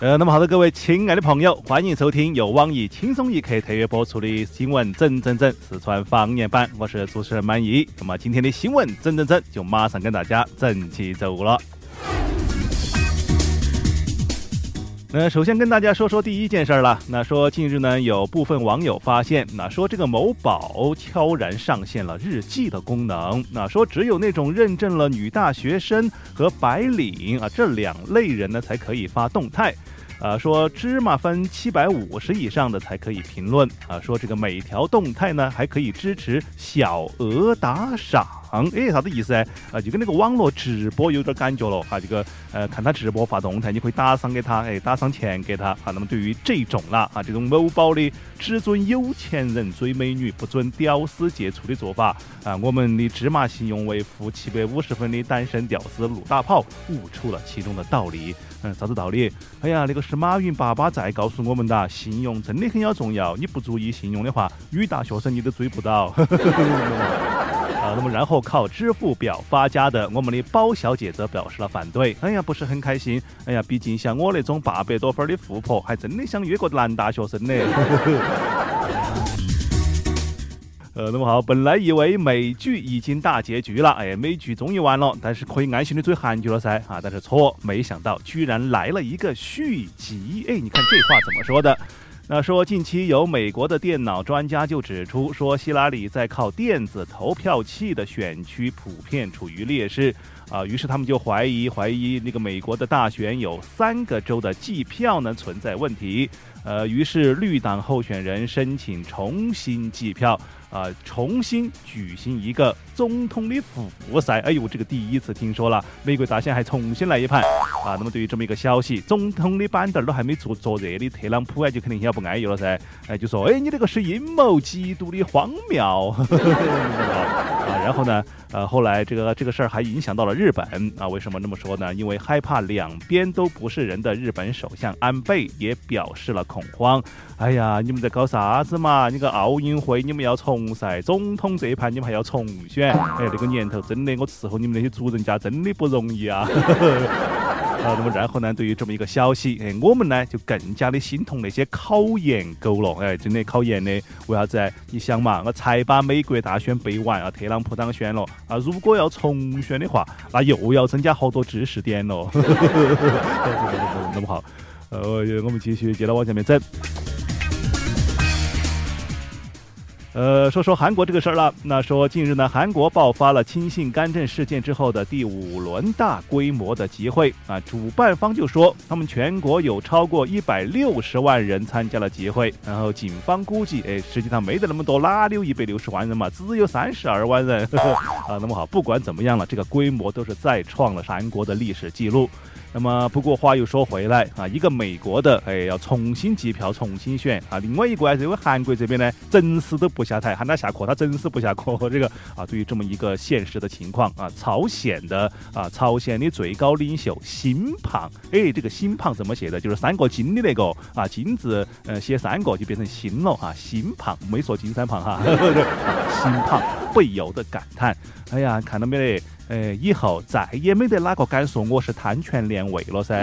那么好的，各位亲爱的朋友，欢迎收听由网易轻松一刻特约播出的新闻整四川方言版，我是主持人满意。那么今天的新闻整就马上跟大家整起走了。那首先跟大家说第一件事了。那说近日呢，有部分网友发现，那说这个某宝悄然上线了日记的功能。那说只有那种认证了女大学生和白领啊这两类人呢，才可以发动态。说芝麻分750以上的才可以评论。说这个每条动态呢，还可以支持小额打赏。哎，啥子意思？就跟那个网络直播有点感觉了啊！这个看他直播发动态，你可以打赏给他，打赏钱给他啊。那么对于这种啦啊，这种某宝的只准有钱人追美女，不准屌丝接触的做法啊，我们的芝麻信用为负750分的单身屌丝鲁大炮悟出了其中的道理。啥子道理？哎呀，那个是马云爸爸在告诉我们的，信用真的很要重要。你不注意信用的话，女大学生你都追不到。那么然后靠支付宝发家的我们的包小姐则表示了反对。哎呀，不是很开心。哎呀，毕竟像我那种800多分的富婆，还真的想约个男大学生呢。那么好，本来以为美剧已经大结局了，美剧终于完了，但是可以安心的追韩剧了噻啊！但是错，没想到居然来了一个续集。哎，你看这话怎么说的？那说近期有美国的电脑专家就指出，说希拉里在靠电子投票器的选区普遍处于劣势啊，于是他们就怀疑那个美国的大选有3个州的计票呢存在问题，于是绿党候选人申请重新计票啊，重新举行一个总统的复赛。哎呦，这个第一次听说了，美国大选还重新来一盘啊！那么对于这么一个消息，总统的板凳都还没坐热的，特朗普就肯定要不安逸了噻。哎，就说你这个是阴谋极度的荒谬。然后呢，后来这个事儿还影响到了日本啊。为什么这么说呢？因为害怕两边都不是人的日本首相安倍也表示了恐慌。哎呀，你们在搞啥子嘛？那个奥运会你们要重赛，总统这一盘你们还要重选。哎，这个年头真的，我伺候你们那些主人家真的不容易啊。那么然后呢，对于这么一个消息，我们呢就更加的心痛那些考研狗了。真的考研的，为啥子？你想嘛，我才把美国大选背完啊，特朗普当选了啊，如果要重选的话，那又要增加好多知识点了。那么好，我们继续接着往下面走。说韩国这个事儿了。那说近日呢，韩国爆发了亲信干政事件之后的第5轮大规模的集会啊，主办方就说他们全国有超过160万人参加了集会，然后警方估计，实际上没得那么多，哪里有160万人嘛，只有32万人。啊，那么好，不管怎么样了，这个规模都是再创了韩国的历史记录。那么不过话又说回来啊，一个美国的要重新计票重新选啊，另外一个因为韩国这边呢真是都不下台，喊他下课他真是不下课。这个啊，对于这么一个现实的情况啊，朝鲜的最高领袖辛胖，这个辛胖怎么写的？就是3个金的那个啊，金字写3个就变成辛了啊，辛胖，没说金三胖哈。辛胖不由得感叹，哎呀，看到没嘞？以后再也没得哪个敢说我是贪权恋位了噻。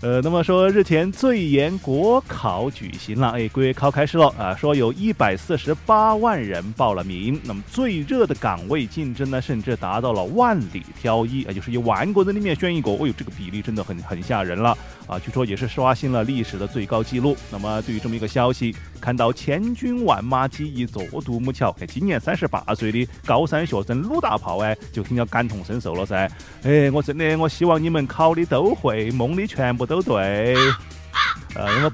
那么说日前最严国考举行了，国考开始了啊，说有148万人报了名。那么最热的岗位竞争呢，甚至达到了万里挑一啊，就是1万个人里面选1个。这个比例真的很吓人了啊！据说也是刷新了历史的最高纪录。那么对于这么一个消息，看到千军万马挤一座独木桥，今年38岁的高三学生鲁大炮就挺要感同身受了噻。我真的希望你们考的都会，蒙的全部都对。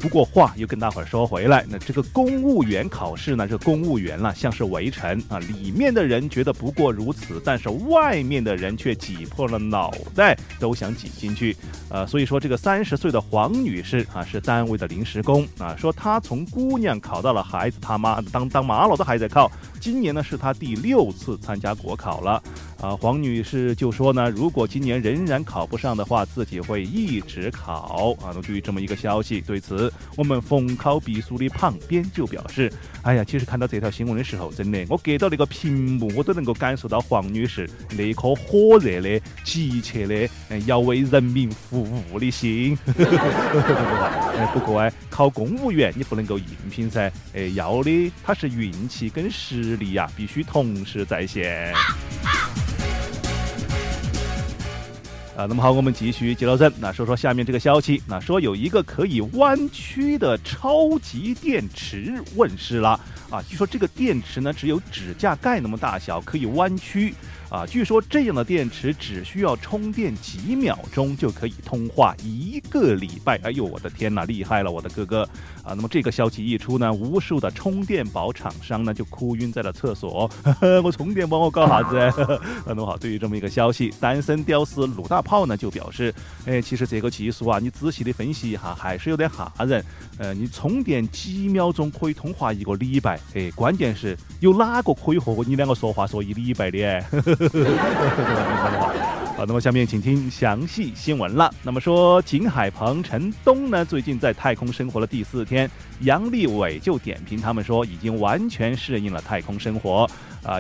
不过话又跟大伙儿说回来，那这个公务员考试呢，这公务员啦，像是围城啊，里面的人觉得不过如此，但是外面的人却挤破了脑袋都想挤进去。所以说这个30岁的黄女士啊，是单位的临时工啊，说她从姑娘考到了孩子他妈，当妈了都还在考。今年呢是她第6次参加国考了。黄女士就说呢，如果今年仍然考不上的话，自己会一直考啊。那对于这么一个消息，对此我们凤考必输的胖编就表示，哎呀，其实看到这条新闻的时候，真的我给到那个屏幕，我都能够感受到黄女士那颗火热的、急切的、要为人民服务的心。不过哎，考公务员你不能够应聘噻，要的它是运气跟实力呀，必须同时在线。那么好，我们继续接到说说下面这个消息。那说有一个可以弯曲的超级电池问世了啊！据说这个电池呢只有指甲盖那么大小，可以弯曲啊。据说这样的电池只需要充电几秒钟就可以通话1个礼拜。哎呦，我的天哪，厉害了，我的哥哥啊！那么这个消息一出呢，无数的充电宝厂商呢就哭晕在了厕所。我充电宝我搞啥子？那么好，对于这么一个消息，单身屌丝鲁大炮呢就表示，哎，其实这个技术啊，你仔细的分析一下，还是有点吓人。你充电几秒钟可以通话1个礼拜，哎，关键是有哪个可以和你两个说话说1礼拜的？好，那么下面请听详细新闻了。那么说，景海鹏、陈东呢，最近在太空生活了第4天，杨利伟就点评他们说，已经完全适应了太空生活。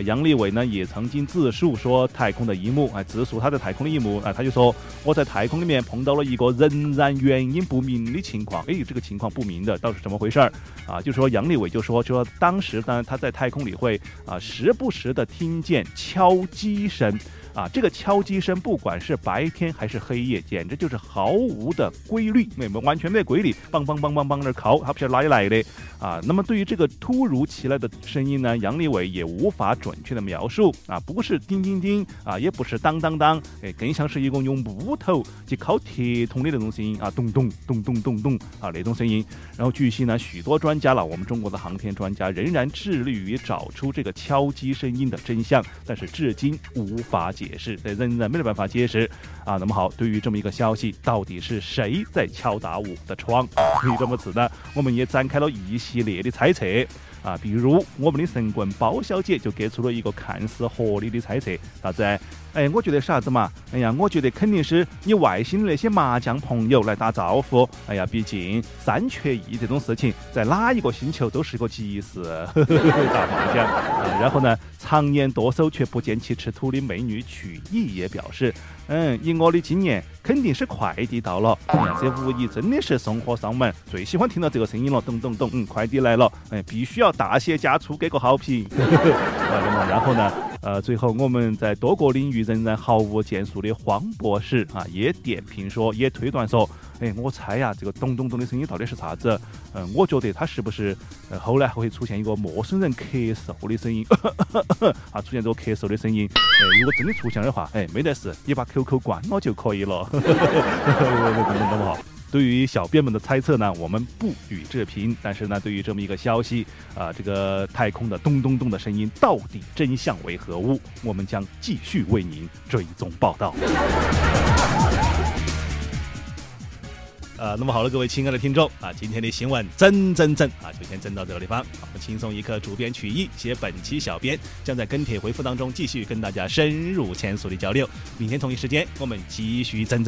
杨利伟呢也曾经自述说太空的一幕，直述他在太空的一幕，他就说，我在太空里面碰到了一个仍然原因不明的情况，这个情况不明的到底是怎么回事啊？就说杨利伟就说当时呢他在太空里会时不时的听见敲击声啊，这个敲击声不管是白天还是黑夜，简直就是毫无的规律，没有完全没有规律，梆梆梆梆梆的敲，他不晓得哪里来的啊。那么对于这个突如其来的声音呢，杨利伟也无法准确的描述啊，不是叮叮叮啊，也不是当当当，更像是一个用木头去敲铁桶的那种声音啊，咚咚咚咚咚咚啊那种声音。然后据悉呢，许多专家了，我们中国的航天专家仍然致力于找出这个敲击声音的真相，但是至今无法解释，仍然没有办法解释啊。那么好，对于这么一个消息，到底是谁在敲打我的窗？对于这么此呢，我们也展开了一系列的猜测啊，比如我们的神棍包小姐就给出了一个看似合理的猜测，啥子？哎，我觉得啥子嘛？哎呀，我觉得肯定是你外星那些麻将朋友来打招呼。哎呀，毕竟3缺1这种事情，在哪一个星球都是个吉事。打麻将然后呢，常年剁手却不见其吃土的美女曲艺也表示，以我的经验，肯定是快递到了。哎呀，这无疑真的是送货上门，最喜欢听到这个声音了，咚咚咚，快递来了。哎，必须要大卸家厨给个好评。然后呢？最后我们在多个领域仍然毫无建树的黄博士啊，也点评说，也推断说，我猜呀，这个咚咚咚的声音到底是啥子？我觉得它是不是后来会出现一个陌生人咳嗽的声音啊，出现这个咳嗽的声音？如果真的出现的话，没得事，你把 QQ 关了就可以了。对于小编们的猜测呢，我们不予置评。但是呢，对于这么一个消息这个太空的咚咚咚的声音到底真相为何物，我们将继续为您追踪报道。那么好了，各位亲爱的听众啊，今天的新闻真啊，就先真到这个地方。我们轻松一刻主编曲艺写本期小编将在跟帖回复当中继续跟大家深入浅出的交流。明天同一时间我们继续真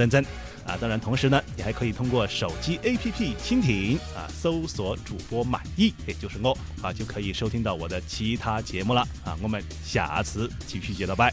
啊，当然同时呢也还可以通过手机 APP 蜻蜓啊搜索主播满意，也就是我啊，就可以收听到我的其他节目了啊。我们下次继续接着拜。